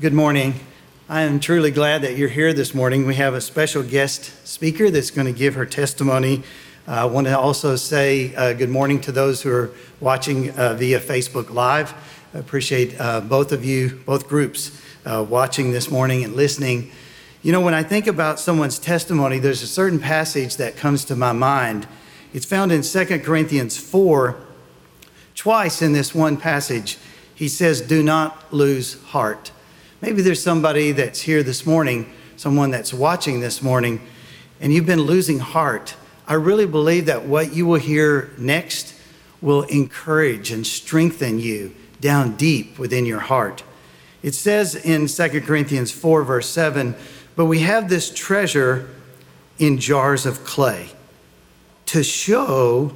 Good morning. I am truly glad that you're here this morning. We have a special guest speaker that's going to give her testimony. I want to also say good morning to those who are watching via Facebook Live. I appreciate both of you, both groups, watching this morning and listening. You know, when I think about someone's testimony, there's a certain passage that comes to my mind. It's found in 2 Corinthians 4. Twice in this one passage, he says, "Do not lose heart." Maybe there's somebody that's here this morning, someone that's watching this morning, and you've been losing heart. I really believe that what you will hear next will encourage and strengthen you down deep within your heart. It says in 2 Corinthians 4, verse 7, "But we have this treasure in jars of clay to show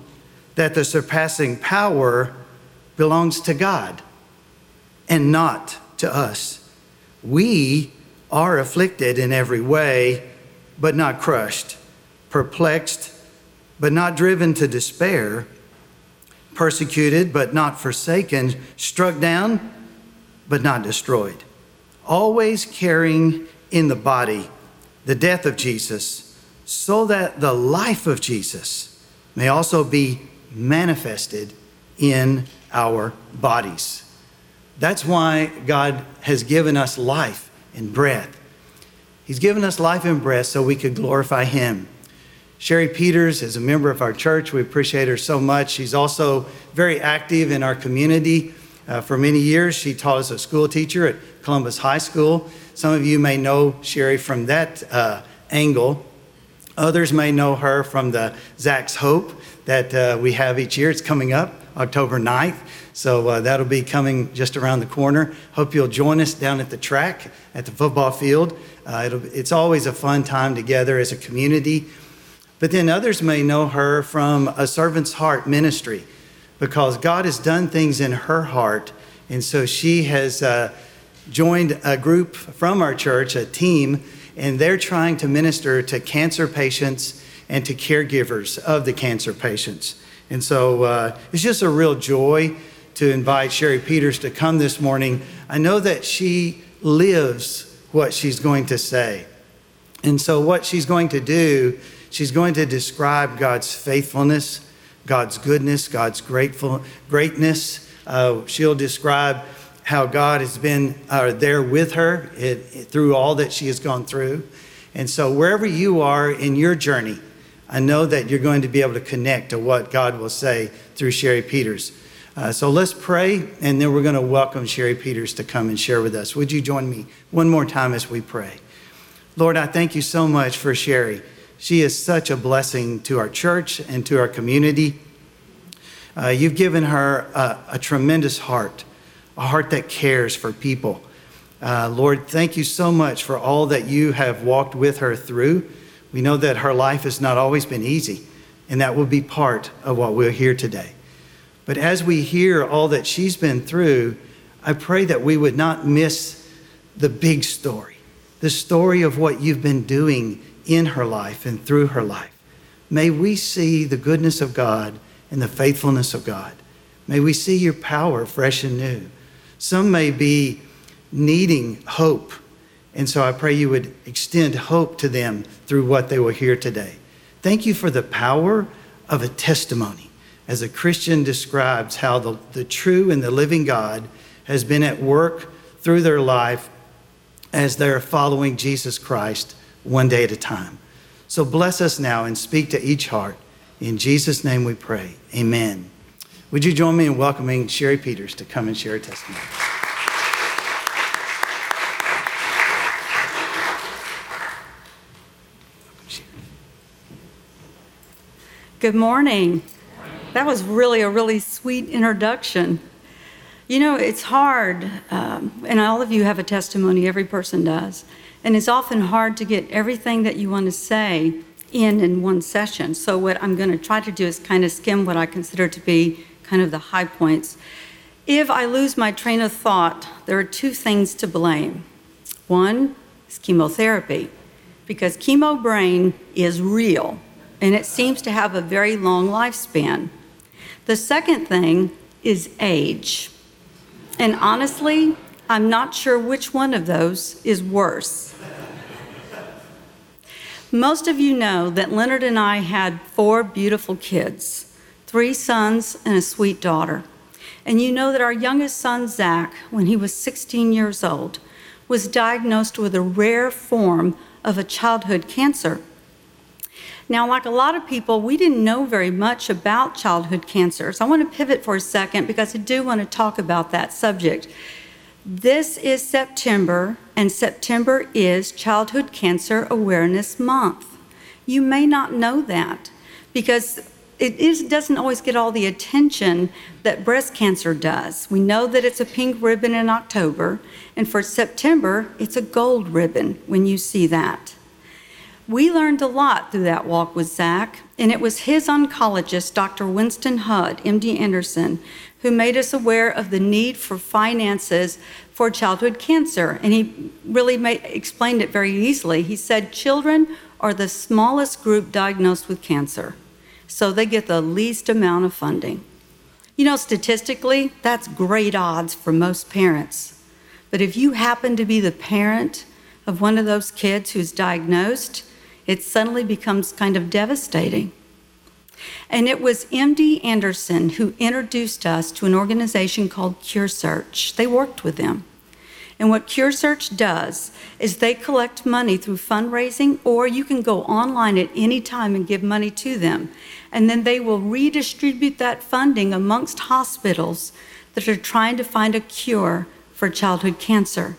that the surpassing power belongs to God and not to us. We are afflicted in every way, but not crushed, perplexed, but not driven to despair, persecuted, but not forsaken, struck down, but not destroyed, always carrying in the body the death of Jesus, so that the life of Jesus may also be manifested in our bodies." That's why God has given us life and breath. He's given us life and breath so we could glorify him. Sherry Peters is a member of our church. We appreciate her so much. She's also very active in our community. For many years, she taught as a school teacher at Columbus High School. Some of you may know Sherry from that angle. Others may know her from the Zach's Hope that we have each year. It's coming up October 9th. So that'll be coming just around the corner. Hope you'll join us down at the track, at the football field. It's always a fun time together as a community. But then others may know her from A Servant's Heart Ministry, because God has done things in her heart. And so she has joined a group from our church, a team, and they're trying to minister to cancer patients and to caregivers of the cancer patients. And so it's just a real joy to invite Sherry Peters to come this morning. I know that she lives what she's going to say. And so what she's going to do, she's going to describe God's faithfulness, God's goodness, God's greatness. She'll describe how God has been there with her through all that she has gone through. And so wherever you are in your journey, I know that you're going to be able to connect to what God will say through Sherry Peters. So let's pray, and then we're going to welcome Sherry Peters to come and share with us. Would you join me one more time as we pray? Lord, I thank you so much for Sherry. She is such a blessing to our church and to our community. You've given her a tremendous heart, a heart that cares for people. Lord, thank you so much for all that you have walked with her through. We know that her life has not always been easy, and that will be part of what we'll hear today. But as we hear all that she's been through, I pray that we would not miss the big story, the story of what you've been doing in her life and through her life. May we see the goodness of God and the faithfulness of God. May we see your power fresh and new. Some may be needing hope, and so I pray you would extend hope to them through what they will hear today. Thank you for the power of a testimony, as a Christian describes how the true and the living God has been at work through their life as they're following Jesus Christ one day at a time. So bless us now and speak to each heart. In Jesus' name we pray, amen. Would you join me in welcoming Sherry Peters to come and share her testimony? Good morning. That was really a really sweet introduction. You know, it's hard, and all of you have a testimony, every person does, and it's often hard to get everything that you want to say in one session. So what I'm going to try to do is kind of skim what I consider to be kind of the high points. If I lose my train of thought, there are two things to blame. One is chemotherapy, because chemo brain is real, and it seems to have a very long lifespan. The second thing is age. And honestly, I'm not sure which one of those is worse. Most of you know that Leonard and I had 4 beautiful kids, 3 sons and a sweet daughter. And you know that our youngest son, Zach, when he was 16 years old, was diagnosed with a rare form of a childhood cancer. Now, like a lot of people, we didn't know very much about childhood cancers. I want to pivot for a second because I do want to talk about that subject. This is September, and September is Childhood Cancer Awareness Month. You may not know that because it doesn't always get all the attention that breast cancer does. We know that it's a pink ribbon in October, and for September, it's a gold ribbon when you see that. We learned a lot through that walk with Zach, and it was his oncologist, Dr. Winston Hud, MD Anderson, who made us aware of the need for finances for childhood cancer. And he really explained it very easily. He said, children are the smallest group diagnosed with cancer, so they get the least amount of funding. You know, statistically, that's great odds for most parents. But if you happen to be the parent of one of those kids who's diagnosed, it suddenly becomes kind of devastating. And it was MD Anderson who introduced us to an organization called CureSearch. They worked with them. And what CureSearch does is they collect money through fundraising, or you can go online at any time and give money to them. And then they will redistribute that funding amongst hospitals that are trying to find a cure for childhood cancer.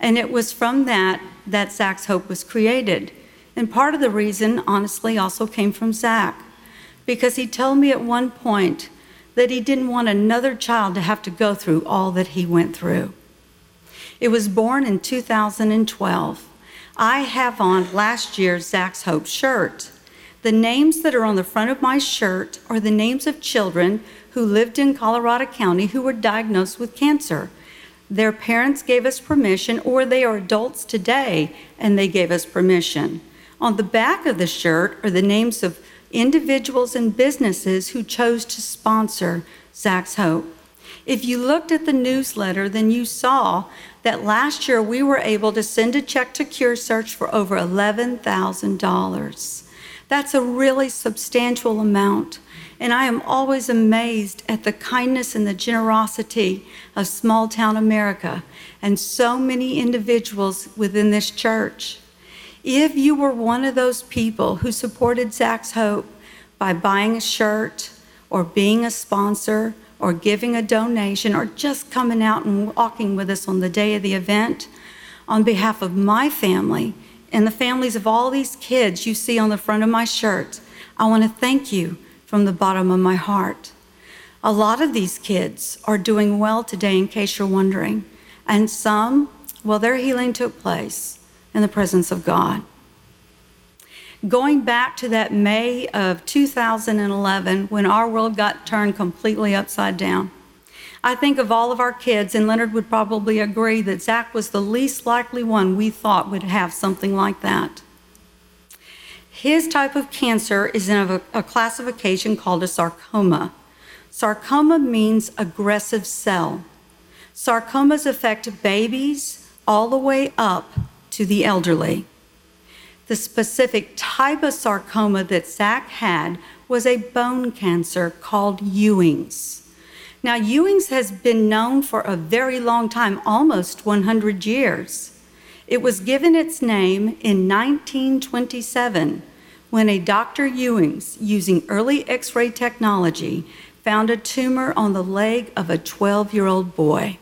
And it was from that that Zach's Hope was created. And part of the reason, honestly, also came from Zach, because he told me at one point that he didn't want another child to have to go through all that he went through. It was born in 2012. I have on last year's Zach's Hope shirt. The names that are on the front of my shirt are the names of children who lived in Colorado County who were diagnosed with cancer. Their parents gave us permission, or they are adults today, and they gave us permission. On the back of the shirt are the names of individuals and businesses who chose to sponsor Zach's Hope. If you looked at the newsletter, then you saw that last year we were able to send a check to CureSearch for over $11,000. That's a really substantial amount. And I am always amazed at the kindness and the generosity of small-town America and so many individuals within this church. If you were one of those people who supported Zach's Hope by buying a shirt or being a sponsor or giving a donation or just coming out and walking with us on the day of the event, on behalf of my family and the families of all these kids you see on the front of my shirt, I want to thank you from the bottom of my heart. A lot of these kids are doing well today, in case you're wondering. And some, well, their healing took place in the presence of God. Going back to that May of 2011, when our world got turned completely upside down, I think of all of our kids, and Leonard would probably agree that Zach was the least likely one we thought would have something like that. His type of cancer is in a classification called a sarcoma. Sarcoma means aggressive cell. Sarcomas affect babies all the way up to the elderly. The specific type of sarcoma that Zach had was a bone cancer called Ewing's. Now, Ewing's has been known for a very long time, almost 100 years. It was given its name in 1927 when a Dr. Ewing's, using early X-ray technology, found a tumor on the leg of a 12-year-old boy.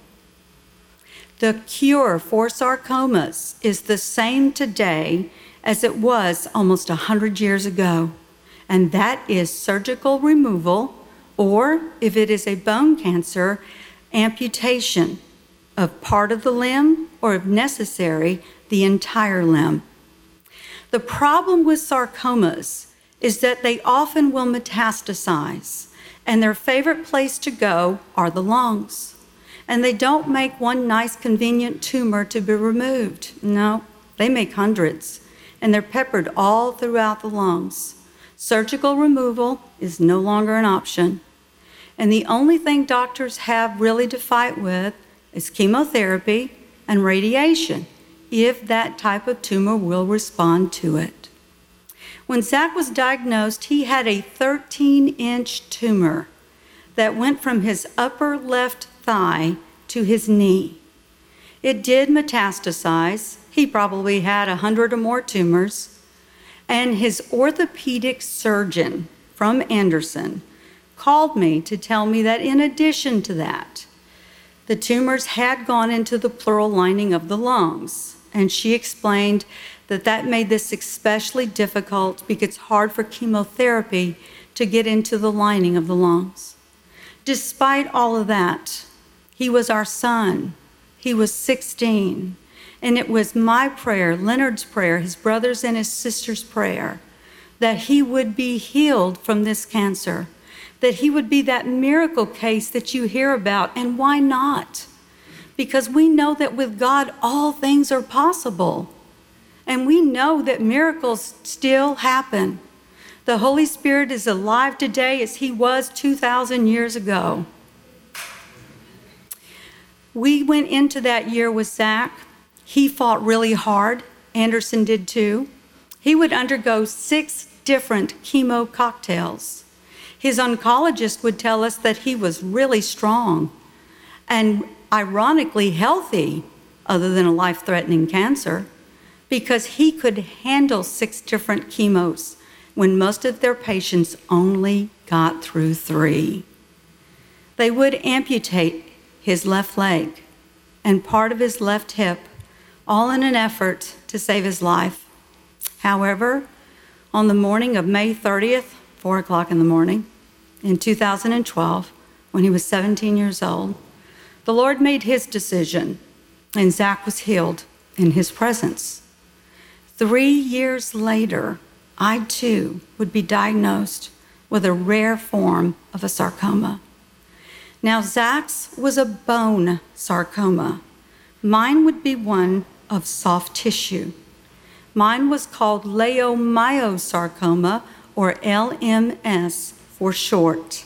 The cure for sarcomas is the same today as it was almost 100 years ago, and that is surgical removal, or if it is a bone cancer, amputation of part of the limb, or if necessary, the entire limb. The problem with sarcomas is that they often will metastasize, and their favorite place to go are the lungs. And they don't make one nice, convenient tumor to be removed. No, they make hundreds, and they're peppered all throughout the lungs. Surgical removal is no longer an option. And the only thing doctors have really to fight with is chemotherapy and radiation if that type of tumor will respond to it. When Zach was diagnosed, he had a 13-inch tumor that went from his upper left thigh to his knee. It did metastasize. He probably had 100 or more tumors. And his orthopedic surgeon from Anderson called me to tell me that in addition to that, the tumors had gone into the pleural lining of the lungs. And she explained that that made this especially difficult because it's hard for chemotherapy to get into the lining of the lungs. Despite all of that, he was our son. He was 16. And it was my prayer, Leonard's prayer, his brother's and his sister's prayer, that he would be healed from this cancer, that he would be that miracle case that you hear about. And why not? Because we know that with God, all things are possible. And we know that miracles still happen. The Holy Spirit is alive today as he was 2,000 years ago. We went into that year with Zach. He fought really hard. Anderson did too. He would undergo 6 different chemo cocktails. His oncologist would tell us that he was really strong and ironically healthy, other than a life-threatening cancer, because he could handle 6 different chemos when most of their patients only got through 3. They would amputate his left leg and part of his left hip, all in an effort to save his life. However, on the morning of May 30th, 4 o'clock in the morning, in 2012, when he was 17 years old, the Lord made his decision, and Zach was healed in his presence. 3 years later, I too would be diagnosed with a rare form of a sarcoma. Now, Zach's was a bone sarcoma. Mine would be one of soft tissue. Mine was called leiomyosarcoma, or LMS for short.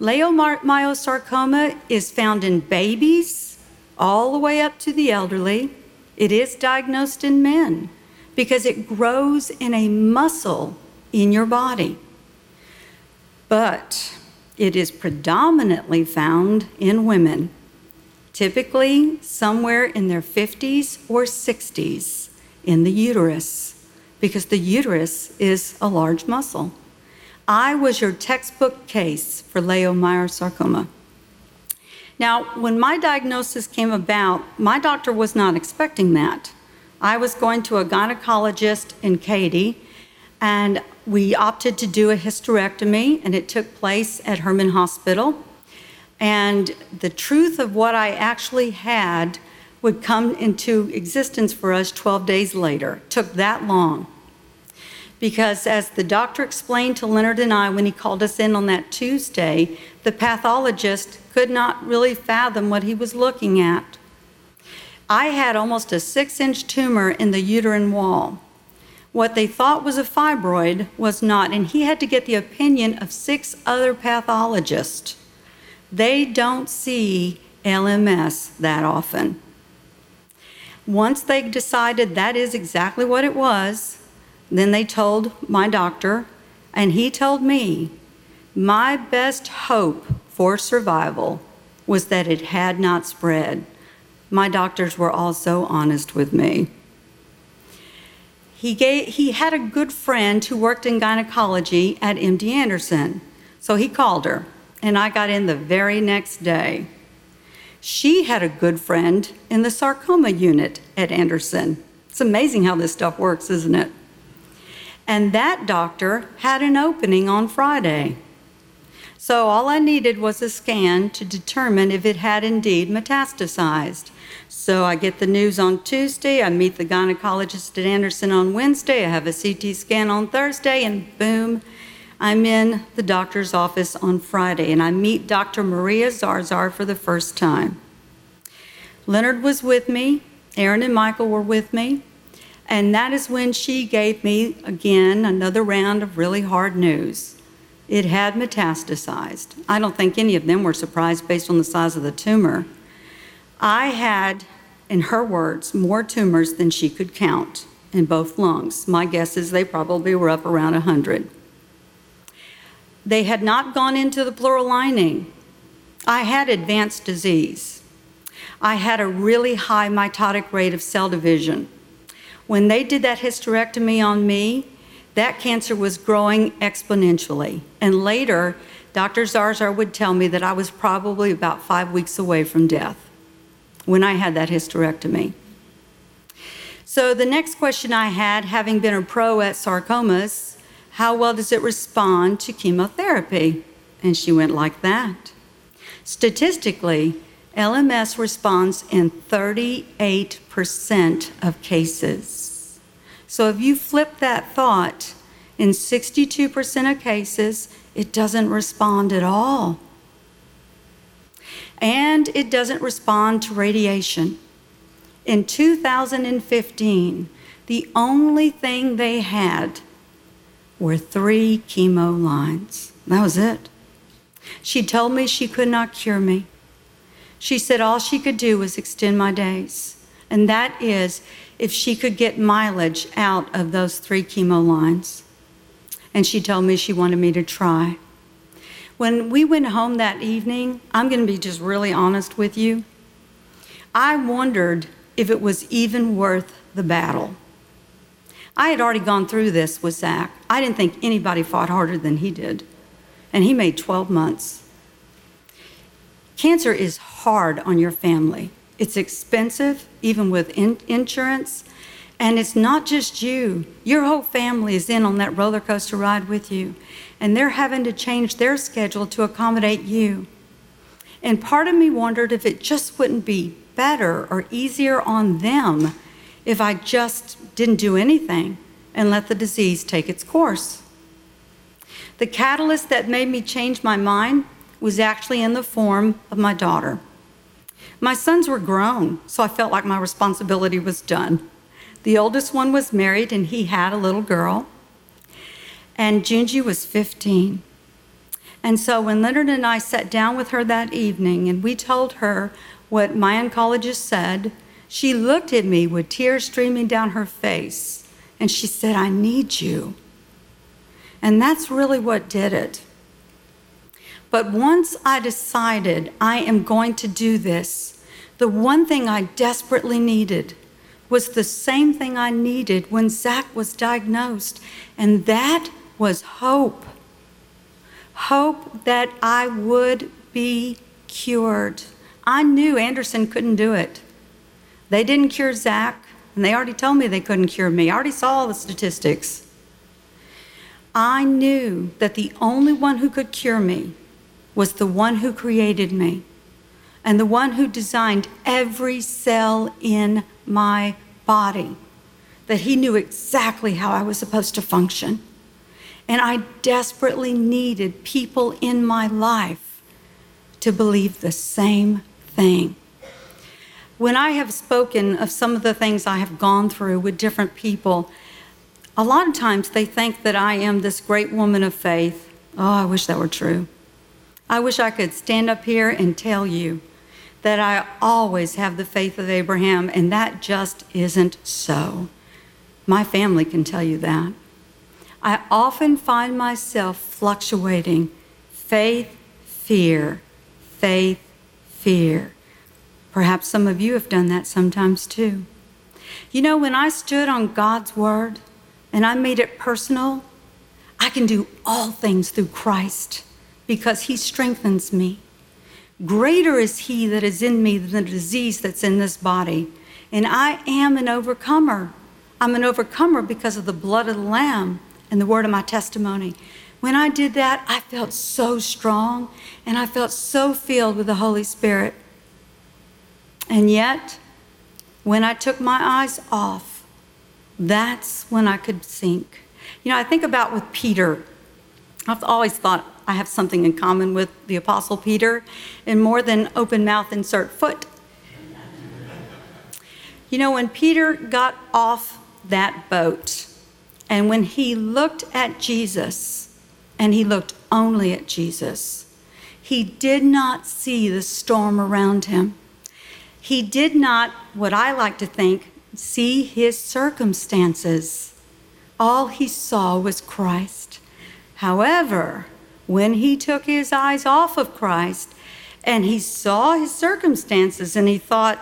Leiomyosarcoma is found in babies all the way up to the elderly. It is diagnosed in men because it grows in a muscle in your body. But it is predominantly found in women, typically somewhere in their 50s or 60s in the uterus, because the uterus is a large muscle. I was your textbook case for leiomyosarcoma. Now, when my diagnosis came about, my doctor was not expecting that. I was going to a gynecologist in Katy, and we opted to do a hysterectomy, and it took place at Herman Hospital. And the truth of what I actually had would come into existence for us 12 days later. It took that long. Because as the doctor explained to Leonard and I when he called us in on that Tuesday, the pathologist could not really fathom what he was looking at. I had almost a 6-inch tumor in the uterine wall. What they thought was a fibroid was not, and he had to get the opinion of 6 other pathologists. They don't see LMS that often. Once they decided that is exactly what it was, then they told my doctor, and he told me, my best hope for survival was that it had not spread. My doctors were also honest with me. He had a good friend who worked in gynecology at MD Anderson, so he called her, and I got in the very next day. She had a good friend in the sarcoma unit at Anderson. It's amazing how this stuff works, isn't it? And that doctor had an opening on Friday. So all I needed was a scan to determine if it had indeed metastasized. So I get the news on Tuesday, I meet the gynecologist at Anderson on Wednesday, I have a CT scan on Thursday, and boom, I'm in the doctor's office on Friday, and I meet Dr. Maria Zarzar for the first time. Leonard was with me, Erin and Michael were with me, and that is when she gave me, again, another round of really hard news. It had metastasized. I don't think any of them were surprised based on the size of the tumor. I had, in her words, more tumors than she could count in both lungs. My guess is they probably were up around 100. They had not gone into the pleural lining. I had advanced disease. I had a really high mitotic rate of cell division. When they did that hysterectomy on me, that cancer was growing exponentially. And later, Dr. Zarzar would tell me that I was probably about 5 weeks away from death when I had that hysterectomy. So the next question I had, having been a pro at sarcomas, how well does it respond to chemotherapy? And she went like that. Statistically, LMS responds in 38% of cases. So if you flip that thought, in 62% of cases, it doesn't respond at all. And it doesn't respond to radiation. In 2015, the only thing they had were 3 chemo lines. That was it. She told me she could not cure me. She said all she could do was extend my days. And that is if she could get mileage out of those 3 chemo lines. And she told me she wanted me to try. When we went home that evening, I'm going to be just really honest with you, I wondered if it was even worth the battle. I had already gone through this with Zach. I didn't think anybody fought harder than he did. And he made 12 months. Cancer is hard on your family. It's expensive, even with insurance. And it's not just you. Your whole family is in on that roller coaster ride with you. And they're having to change their schedule to accommodate you. And part of me wondered if it just wouldn't be better or easier on them if I just didn't do anything and let the disease take its course. The catalyst that made me change my mind was actually in the form of my daughter. My sons were grown, so I felt like my responsibility was done. The oldest one was married, and he had a little girl. And Junji was 15. And so when Leonard and I sat down with her that evening, and we told her what my oncologist said, she looked at me with tears streaming down her face, and she said, "I need you." And that's really what did it. But once I decided I am going to do this, the one thing I desperately needed was the same thing I needed when Zach was diagnosed, and that was hope. Hope that I would be cured. I knew Anderson couldn't do it. They didn't cure Zach, and they already told me they couldn't cure me. I already saw all the statistics. I knew that the only one who could cure me was the one who created me and the one who designed every cell in my body, that he knew exactly how I was supposed to function. And I desperately needed people in my life to believe the same thing. When I have spoken of some of the things I have gone through with different people, a lot of times they think that I am this great woman of faith. Oh, I wish that were true. I wish I could stand up here and tell you that I always have the faith of Abraham, and that just isn't so. My family can tell you that. I often find myself fluctuating faith, fear. Perhaps some of you have done that sometimes too. You know, when I stood on God's word and I made it personal, I can do all things through Christ because he strengthens me. Greater is he that is in me than the disease that's in this body. And I am an overcomer. I'm an overcomer because of the blood of the Lamb and the word of my testimony. When I did that, I felt so strong and I felt so filled with the Holy Spirit. And yet, when I took my eyes off, that's when I could sink. You know, I think about with Peter. I've always thought I have something in common with the Apostle Peter, and more than open mouth, insert foot. You know, when Peter got off that boat, and when he looked at Jesus, and he looked only at Jesus, he did not see the storm around him. He did not, what I like to think, see his circumstances. All he saw was Christ. However, when he took his eyes off of Christ and he saw his circumstances and he thought,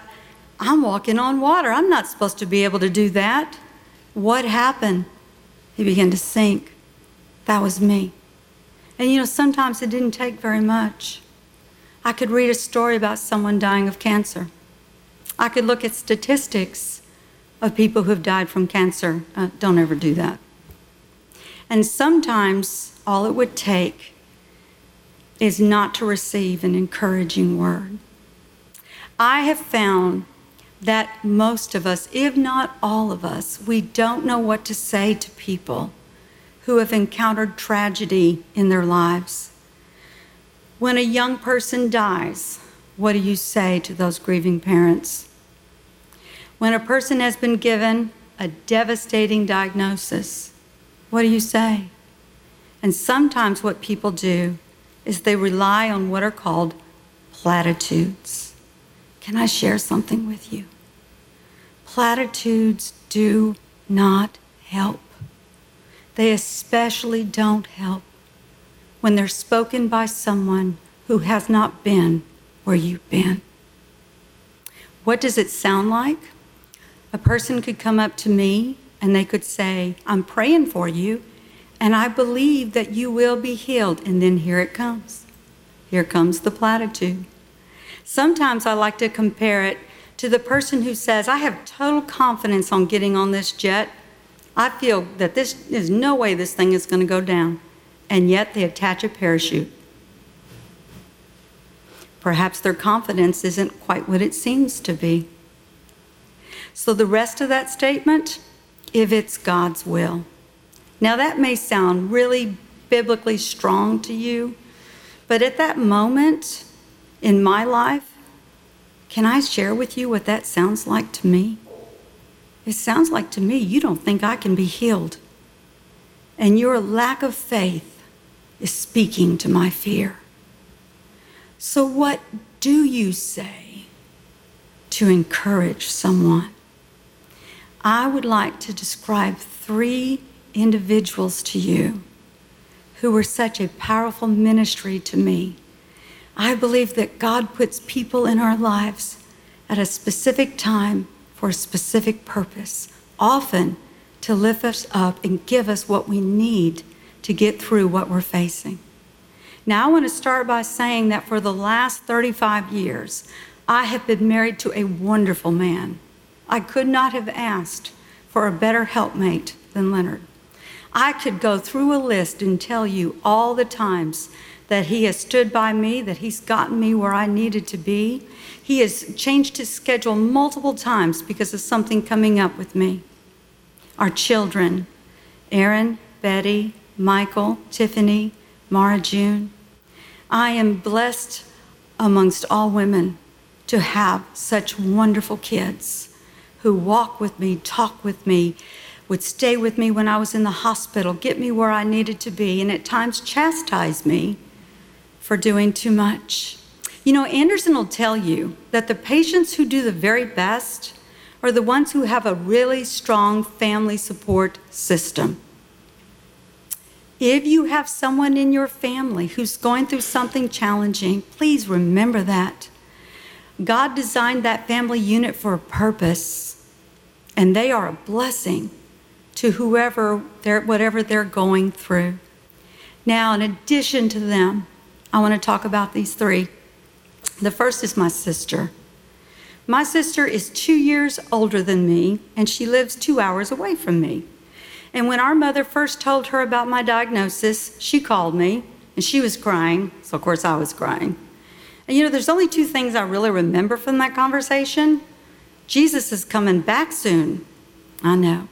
I'm walking on water. I'm not supposed to be able to do that. What happened? He began to sink. That was me. And you know, sometimes it didn't take very much. I could read a story about someone dying of cancer. I could look at statistics of people who've died from cancer. Don't ever do that. And sometimes all it would take is not to receive an encouraging word. I have found that most of us, if not all of us, we don't know what to say to people who have encountered tragedy in their lives. When a young person dies, what do you say to those grieving parents? When a person has been given a devastating diagnosis, what do you say? And sometimes what people do is they rely on what are called platitudes. Can I share something with you? Platitudes do not help. They especially don't help when they're spoken by someone who has not been where you've been. What does it sound like? A person could come up to me and they could say, I'm praying for you, and I believe that you will be healed. And then here it comes. Here comes the platitude. Sometimes I like to compare it to the person who says, I have total confidence on getting on this jet. I feel that there's no way this thing is going to go down, and yet they attach a parachute. Perhaps their confidence isn't quite what it seems to be. So the rest of that statement, if it's God's will. Now that may sound really biblically strong to you, but at that moment in my life, can I share with you what that sounds like to me? It sounds like to me, you don't think I can be healed. And your lack of faith is speaking to my fear. So what do you say to encourage someone? I would like to describe 3 individuals to you who were such a powerful ministry to me. I believe that God puts people in our lives at a specific time for a specific purpose, often to lift us up and give us what we need to get through what we're facing. Now, I want to start by saying that for the last 35 years, I have been married to a wonderful man. I could not have asked for a better helpmate than Leonard. I could go through a list and tell you all the times that he has stood by me, that he's gotten me where I needed to be. He has changed his schedule multiple times because of something coming up with me. Our children, Erin, Betty, Michael, Tiffany, Mara June. I am blessed amongst all women to have such wonderful kids who walk with me, talk with me, would stay with me when I was in the hospital, get me where I needed to be, and at times chastise me for doing too much. You know, Anderson will tell you that the patients who do the very best are the ones who have a really strong family support system. If you have someone in your family who's going through something challenging, please remember that. God designed that family unit for a purpose, and they are a blessing to whoever, whatever they're going through. Now, in addition to them, I want to talk about these 3. The first is my sister. My sister is 2 years older than me, and she lives 2 hours away from me. And when our mother first told her about my diagnosis, she called me, and she was crying, so of course I was crying. And you know, there's only 2 things I really remember from that conversation. Jesus is coming back soon. I know.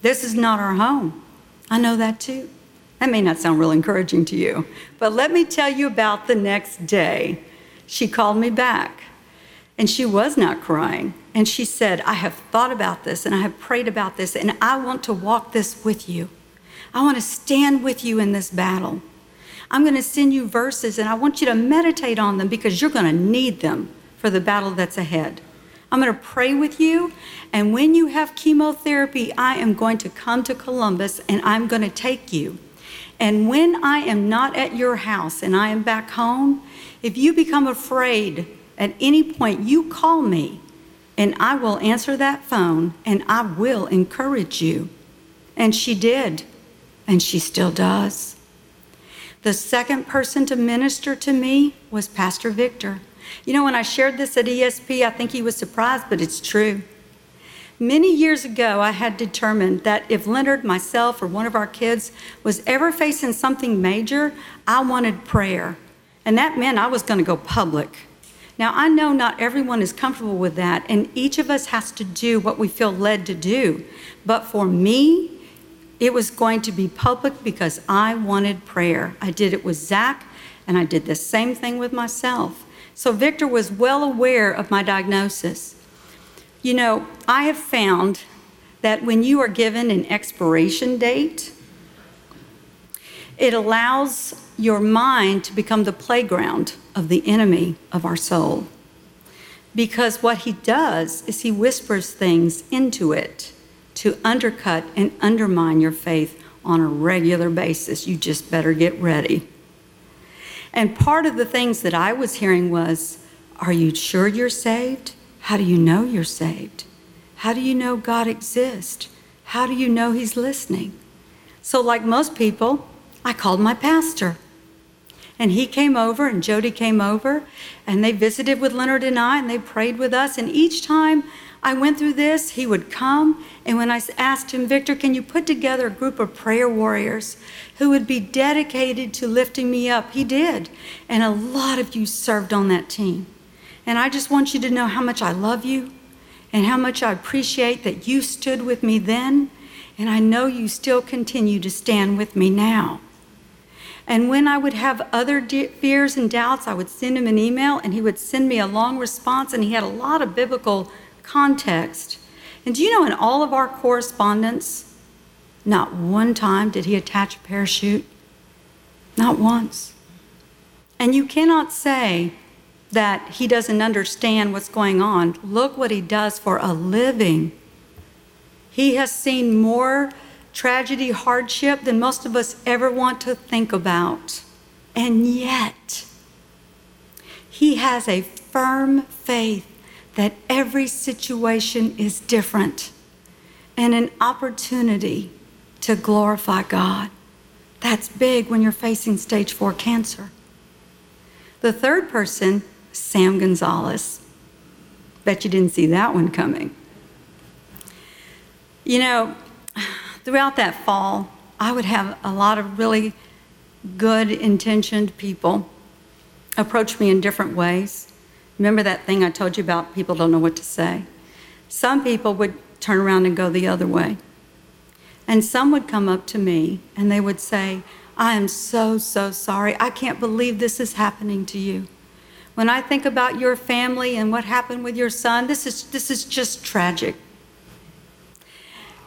This is not our home. I know that too. That may not sound real encouraging to you, but let me tell you about the next day. She called me back, and she was not crying. And she said, I have thought about this, and I have prayed about this, and I want to walk this with you. I want to stand with you in this battle. I'm going to send you verses, and I want you to meditate on them because you're going to need them for the battle that's ahead. I'm going to pray with you, and when you have chemotherapy, I am going to come to Columbus, and I'm going to take you. And when I am not at your house and I am back home, if you become afraid at any point, you call me, and I will answer that phone, and I will encourage you. And she did, and she still does. The second person to minister to me was Pastor Victor. You know, when I shared this at ESP, I think he was surprised, but it's true. Many years ago, I had determined that if Leonard, myself, or one of our kids was ever facing something major, I wanted prayer. And that meant I was going to go public. Now, I know not everyone is comfortable with that, and each of us has to do what we feel led to do. But for me, it was going to be public because I wanted prayer. I did it with Zach, and I did the same thing with myself. So Victor was well aware of my diagnosis. You know, I have found that when you are given an expiration date, it allows your mind to become the playground of the enemy of our soul. Because what he does is he whispers things into it to undercut and undermine your faith on a regular basis. You just better get ready. And part of the things that I was hearing was, are you sure you're saved? How do you know you're saved? How do you know God exists? How do you know he's listening? So like most people, I called my pastor. And he came over, and Jody came over, and they visited with Leonard and I, and they prayed with us. And each time I went through this, he would come. And when I asked him, Victor, can you put together a group of prayer warriors who would be dedicated to lifting me up? He did. And a lot of you served on that team. And I just want you to know how much I love you and how much I appreciate that you stood with me then. And I know you still continue to stand with me now. And when I would have other fears and doubts, I would send him an email, and he would send me a long response, and he had a lot of biblical context. And do you know, in all of our correspondence, not one time did he attach a parachute. Not once. And you cannot say that he doesn't understand what's going on. Look what he does for a living. He has seen more tragedy, hardship than most of us ever want to think about. And yet, he has a firm faith that every situation is different and an opportunity to glorify God. That's big when you're facing stage 4 cancer. The third person, Sam Gonzalez. Bet you didn't see that one coming. You know, throughout that fall, I would have a lot of really good-intentioned people approach me in different ways. Remember that thing I told you about, people don't know what to say? Some people would turn around and go the other way. And some would come up to me, and they would say, I am so sorry. I can't believe this is happening to you. When I think about your family and what happened with your son, this is just tragic.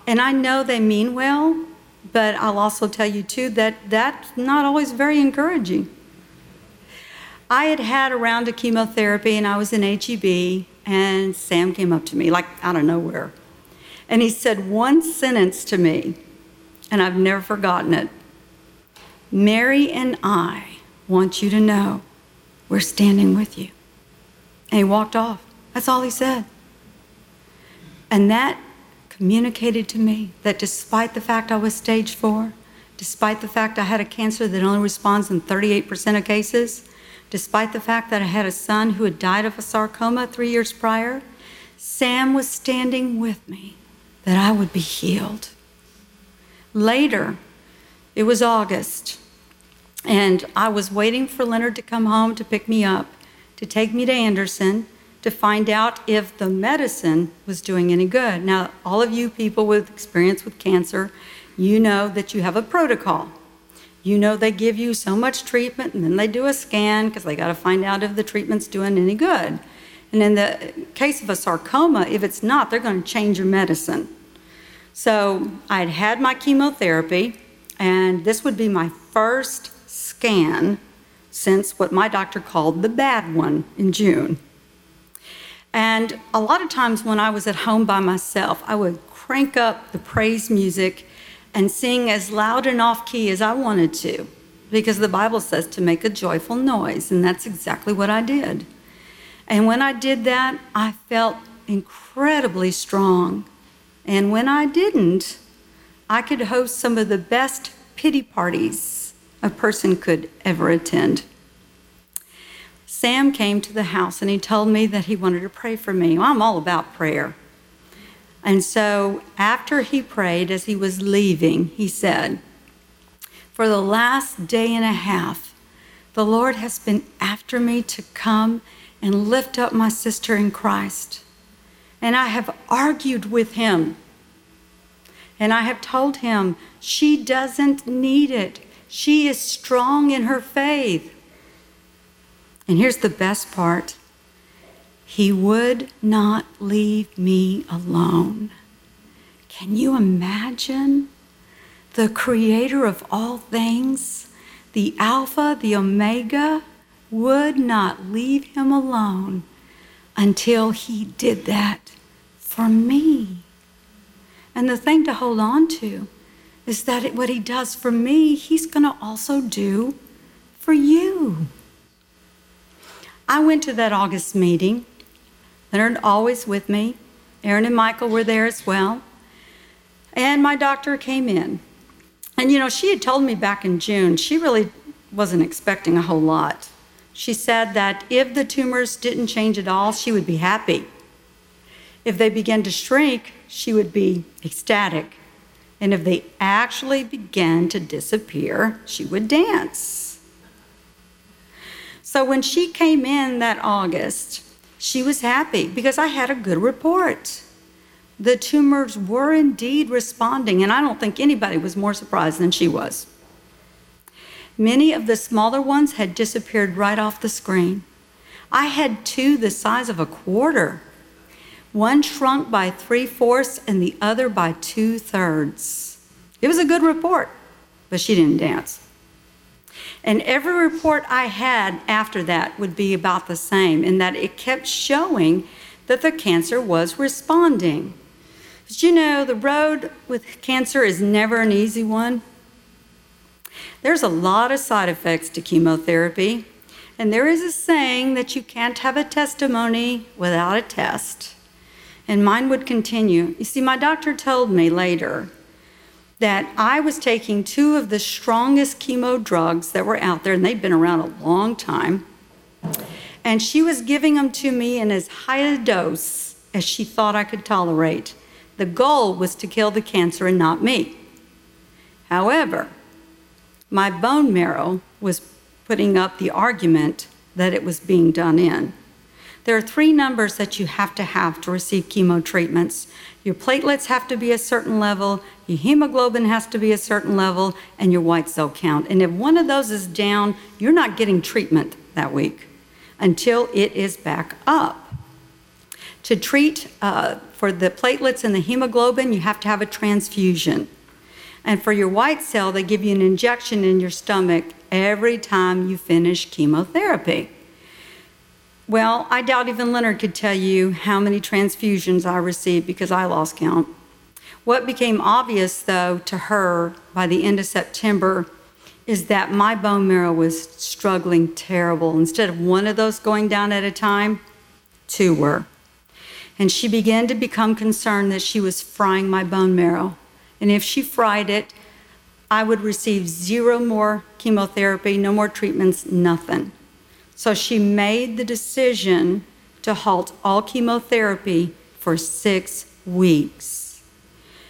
And I know they mean well, but I'll also tell you, too, that that's not always very encouraging. I had had a round of chemotherapy, and I was in HEB, and Sam came up to me, like out of nowhere. And he said one sentence to me, and I've never forgotten it. Mary and I want you to know we're standing with you. And he walked off. That's all he said. And that communicated to me that despite the fact I was stage 4, despite the fact I had a cancer that only responds in 38% of cases, despite the fact that I had a son who had died of a sarcoma 3 years prior, Sam was standing with me that I would be healed. Later, it was August, and I was waiting for Leonard to come home to pick me up, to take me to Anderson, to find out if the medicine was doing any good. Now, all of you people with experience with cancer, you know that you have a protocol. You know they give you so much treatment, and then they do a scan because they got to find out if the treatment's doing any good. And in the case of a sarcoma, if it's not, they're going to change your medicine. So I'd had my chemotherapy, and this would be my first scan since what my doctor called the bad one in June. And a lot of times when I was at home by myself, I would crank up the praise music and sing as loud and off-key as I wanted to, because the Bible says to make a joyful noise, and that's exactly what I did. And when I did that, I felt incredibly strong. And when I didn't, I could host some of the best pity parties a person could ever attend. Sam came to the house and he told me that he wanted to pray for me. Well, I'm all about prayer. And so after he prayed, as he was leaving, he said, "For the last day and a half, the Lord has been after me to come and lift up my sister in Christ. And I have argued with him. And I have told him she doesn't need it. She is strong in her faith." And here's the best part. He would not leave me alone. Can you imagine? The creator of all things, the Alpha, the Omega, would not leave him alone until he did that for me. And the thing to hold on to is that what he does for me, he's going to also do for you. I went to that August meeting. Leonard always with me. Erin and Michael were there as well. And my doctor came in. And, you know, she had told me back in June, she really wasn't expecting a whole lot. She said that if the tumors didn't change at all, she would be happy. If they began to shrink, she would be ecstatic. And if they actually began to disappear, she would dance. So when she came in that August, she was happy because I had a good report. The tumors were indeed responding, and I don't think anybody was more surprised than she was. Many of the smaller ones had disappeared right off the screen. I had two the size of a quarter. One shrunk by 3/4 and the other by 2/3. It was a good report, but she didn't dance. And every report I had after that would be about the same, in that it kept showing that the cancer was responding. But you know, the road with cancer is never an easy one. There's a lot of side effects to chemotherapy, and there is a saying that you can't have a testimony without a test. And mine would continue. You see, my doctor told me later that I was taking two of the strongest chemo drugs that were out there, and they'd been around a long time, and she was giving them to me in as high a dose as she thought I could tolerate. The goal was to kill the cancer and not me. However, my bone marrow was putting up the argument that it was being done in. There are three numbers that you have to receive chemo treatments. Your platelets have to be a certain level, your hemoglobin has to be a certain level, and your white cell count. And if one of those is down, you're not getting treatment that week until it is back up. To treat for the platelets and the hemoglobin, you have to have a transfusion. And for your white cell, they give you an injection in your stomach every time you finish chemotherapy. Well, I doubt even Leonard could tell you how many transfusions I received because I lost count. What became obvious, though, to her by the end of September is that my bone marrow was struggling terrible. Instead of one of those going down at a time, two were. And she began to become concerned that she was frying my bone marrow. And if she fried it, I would receive zero more chemotherapy, no more treatments, nothing. So she made the decision to halt all chemotherapy for 6 weeks.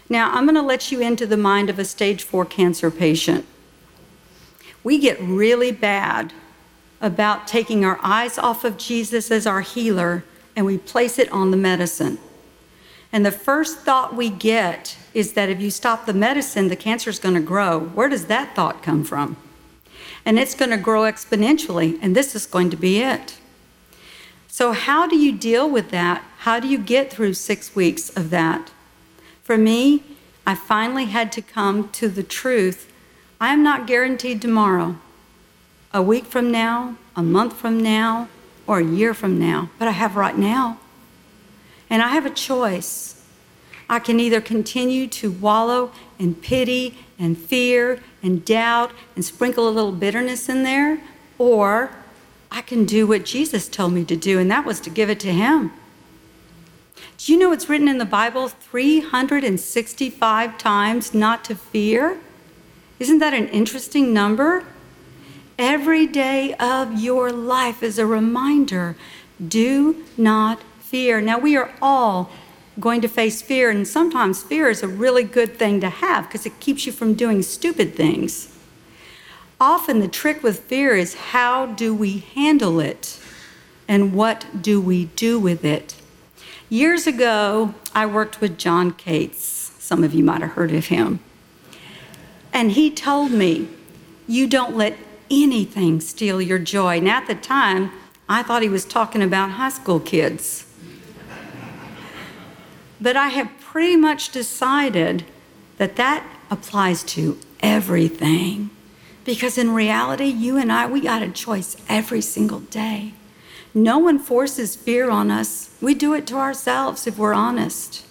Now, I'm going to let you into the mind of a stage 4 cancer patient. We get really bad about taking our eyes off of Jesus as our healer, and we place it on the medicine. And the first thought we get is that if you stop the medicine, the cancer's going to grow. Where does that thought come from? And it's going to grow exponentially, and this is going to be it. So how do you deal with that? How do you get through 6 weeks of that? For me, I finally had to come to the truth. I am not guaranteed tomorrow, a week from now, a month from now, or a year from now, but I have right now. And I have a choice. I can either continue to wallow in pity and fear and doubt and sprinkle a little bitterness in there, or I can do what Jesus told me to do, and that was to give it to him. Do you know it's written in the Bible 365 times not to fear? Isn't that an interesting number? Every day of your life is a reminder, do not fear. Now, we are all going to face fear, and sometimes fear is a really good thing to have because it keeps you from doing stupid things. Often the trick with fear is how do we handle it and what do we do with it? Years ago, I worked with John Cates. Some of you might have heard of him. And he told me, you don't let anything steal your joy. And at the time, I thought he was talking about high school kids. But I have pretty much decided that that applies to everything. Because in reality, you and I, we got a choice every single day. No one forces fear on us. We do it to ourselves if we're honest.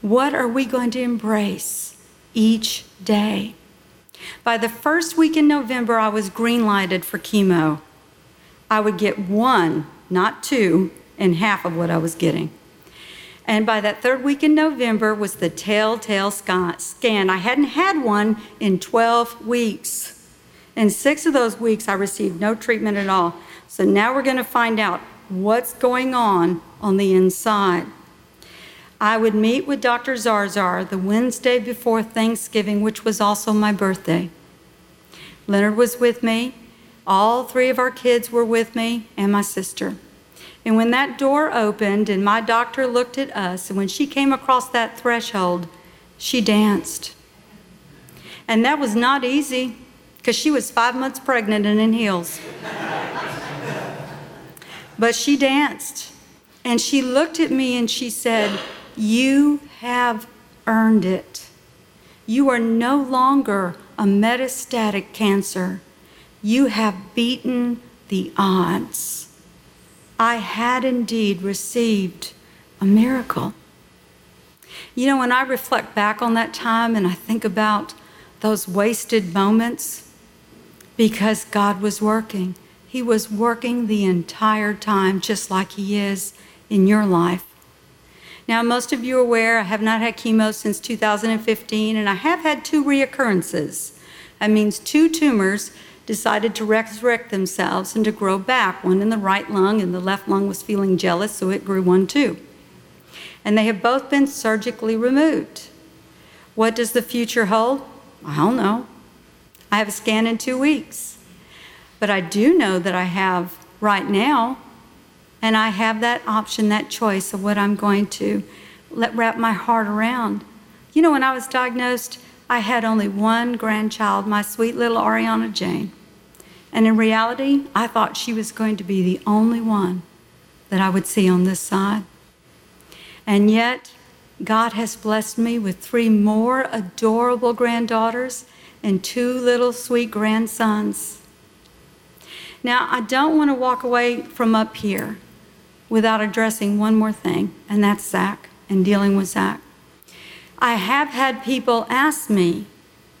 What are we going to embrace each day? By the first week in November, I was green-lighted for chemo. I would get one, not two, and half of what I was getting. And by that third week in November was the telltale scan. I hadn't had one in 12 weeks. In 6 of those weeks, I received no treatment at all. So now we're going to find out what's going on the inside. I would meet with Dr. Zarzar the Wednesday before Thanksgiving, which was also my birthday. Leonard was with me. All 3 of our kids were with me and my sister. And when that door opened and my doctor looked at us, and when she came across that threshold, she danced. And that was not easy, because she was 5 months pregnant and in heels. But she danced, and she looked at me and she said, you have earned it. You are no longer a metastatic cancer. You have beaten the odds. I had indeed received a miracle. You know, when I reflect back on that time and I think about those wasted moments, because God was working. He was working the entire time, just like he is in your life. Now, most of you are aware I have not had chemo since 2015, and I have had 2 reoccurrences. That means 2 tumors decided to resurrect themselves and to grow back, one in the right lung, and the left lung was feeling jealous, so it grew one too. And they have both been surgically removed. What does the future hold? I don't know. I have a scan in 2 weeks. But I do know that I have right now, and I have that option, that choice of what I'm going to wrap my heart around. You know, when I was diagnosed, I had only 1 grandchild, my sweet little Ariana Jane. And in reality, I thought she was going to be the only one that I would see on this side. And yet, God has blessed me with 3 more adorable granddaughters and 2 little sweet grandsons. Now, I don't want to walk away from up here without addressing one more thing, and that's Zach and dealing with Zach. I have had people ask me,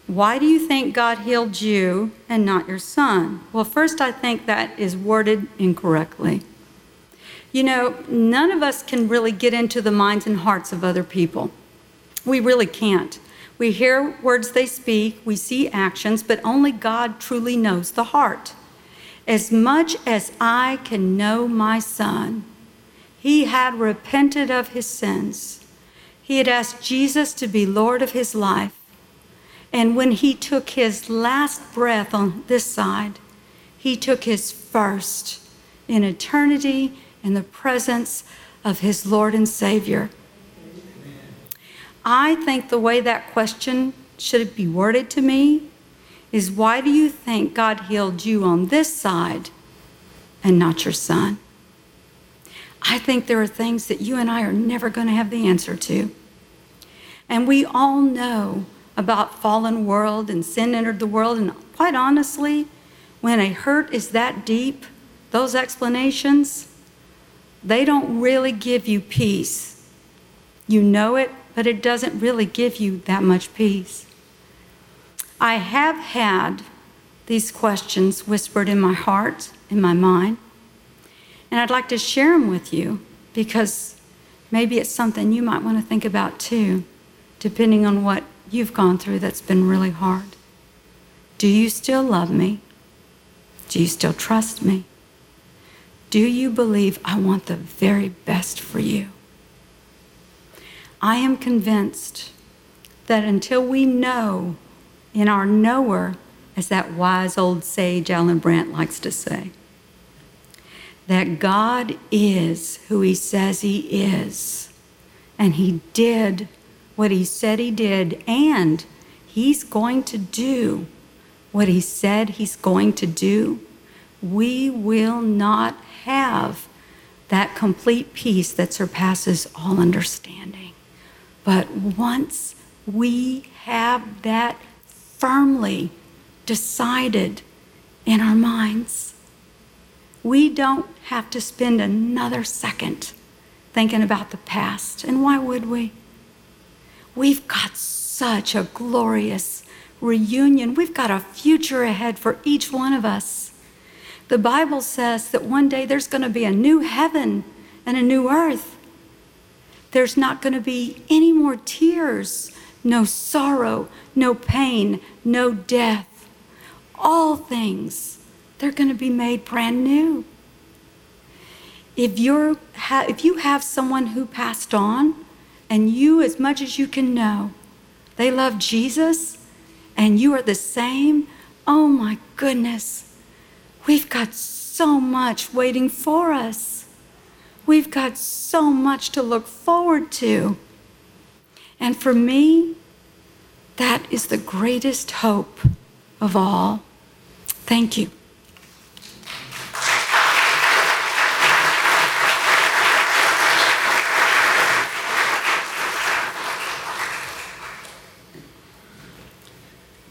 why do you think God healed you and not your son? Well, first, I think that is worded incorrectly. You know, none of us can really get into the minds and hearts of other people. We really can't. We hear words they speak, we see actions, but only God truly knows the heart. As much as I can know my son, he had repented of his sins. He had asked Jesus to be Lord of his life. And when he took his last breath on this side, he took his first in eternity in the presence of his Lord and Savior. Amen. I think the way that question should be worded to me is, why do you think God healed you on this side and not your son? I think there are things that you and I are never going to have the answer to. And we all know about fallen world and sin entered the world. And quite honestly, when a hurt is that deep, those explanations, they don't really give you peace. You know it, but it doesn't really give you that much peace. I have had these questions whispered in my heart, in my mind, and I'd like to share them with you because maybe it's something you might want to think about too, depending on what you've gone through that's been really hard. Do you still love me? Do you still trust me? Do you believe I want the very best for you? I am convinced that until we know in our knower, as that wise old sage Alan Brandt likes to say, that God is who he says he is, and he did what he said he did, and he's going to do what he said he's going to do, we will not have that complete peace that surpasses all understanding. But once we have that firmly decided in our minds, we don't have to spend another second thinking about the past. And why would we? We've got such a glorious reunion. We've got a future ahead for each one of us. The Bible says that one day there's going to be a new heaven and a new earth. There's not going to be any more tears, no sorrow, no pain, no death. All things, they're going to be made brand new. If you have someone who passed on, and you, as much as you can know, they love Jesus, and you are the same, oh my goodness, we've got so much waiting for us. We've got so much to look forward to. And for me, that is the greatest hope of all. Thank you.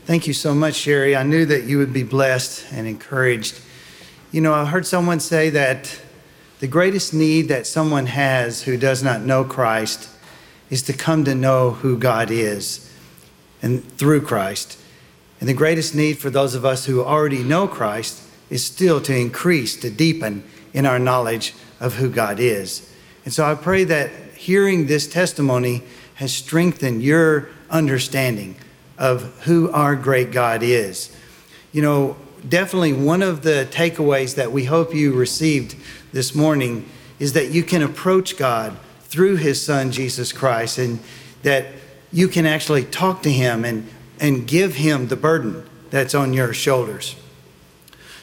Thank you so much, Sherry. I knew that you would be blessed and encouraged. You know, I heard someone say that the greatest need that someone has who does not know Christ is to come to know who God is and through Christ. And the greatest need for those of us who already know Christ is still to increase, to deepen in our knowledge of who God is. And so I pray that hearing this testimony has strengthened your understanding of who our great God is. You know, definitely one of the takeaways that we hope you received this morning is that you can approach God through his son, Jesus Christ, and that you can actually talk to him and give him the burden that's on your shoulders.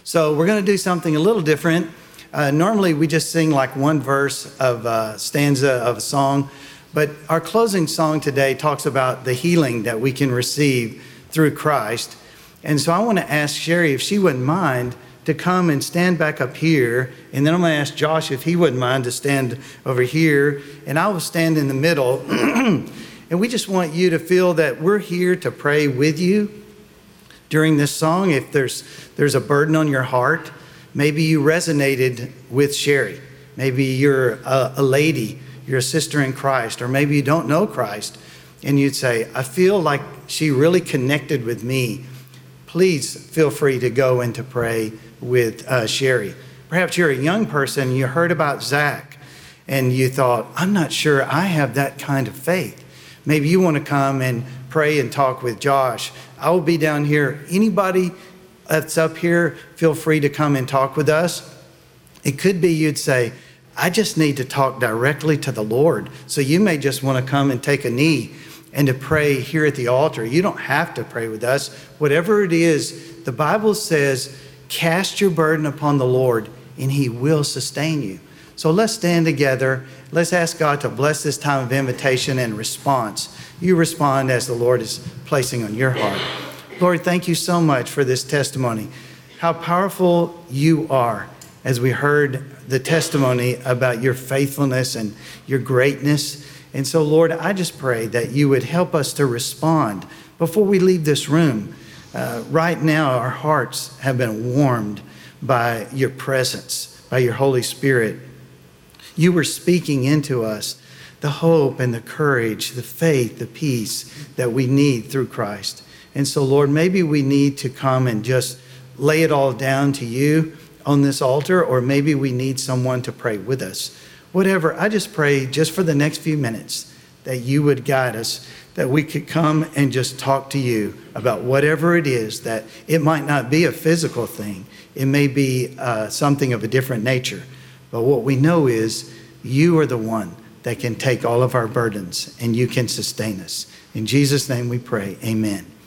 So we're gonna do something a little different. Normally we just sing like one verse of a stanza of a song, but our closing song today talks about the healing that we can receive through Christ. And so I want to ask Sherry if she wouldn't mind to come and stand back up here. And then I'm going to ask Josh if he wouldn't mind to stand over here. And I will stand in the middle. And we just want you to feel that we're here to pray with you during this song. If there's a burden on your heart, maybe you resonated with Sherry. Maybe you're a lady, you're a sister in Christ, or maybe you don't know Christ, and you'd say, I feel like she really connected with me. Please feel free to go and to pray with Sherry. Perhaps you're a young person, you heard about Zach, and you thought, I'm not sure I have that kind of faith. Maybe you want to come and pray and talk with Josh. I will be down here. Anybody that's up here, feel free to come and talk with us. It could be you'd say, I just need to talk directly to the Lord. So you may just want to come and take a knee and to pray here at the altar. You don't have to pray with us. Whatever it is, the Bible says, cast your burden upon the Lord and he will sustain you. So let's stand together. Let's ask God to bless this time of invitation and response. You respond as the Lord is placing on your heart. Lord, thank you so much for this testimony. How powerful you are, as we heard the testimony about your faithfulness and your greatness. And so, Lord, I just pray that you would help us to respond before we leave this room. Right now, our hearts have been warmed by your presence, by your Holy Spirit. You were speaking into us the hope and the courage, the faith, the peace that we need through Christ. And so, Lord, maybe we need to come and just lay it all down to you on this altar, or maybe we need someone to pray with us. Whatever, I just pray just for the next few minutes that you would guide us, that we could come and just talk to you about whatever it is, that it might not be a physical thing. It may be something of a different nature. But what we know is you are the one that can take all of our burdens and you can sustain us. In Jesus' name we pray, amen.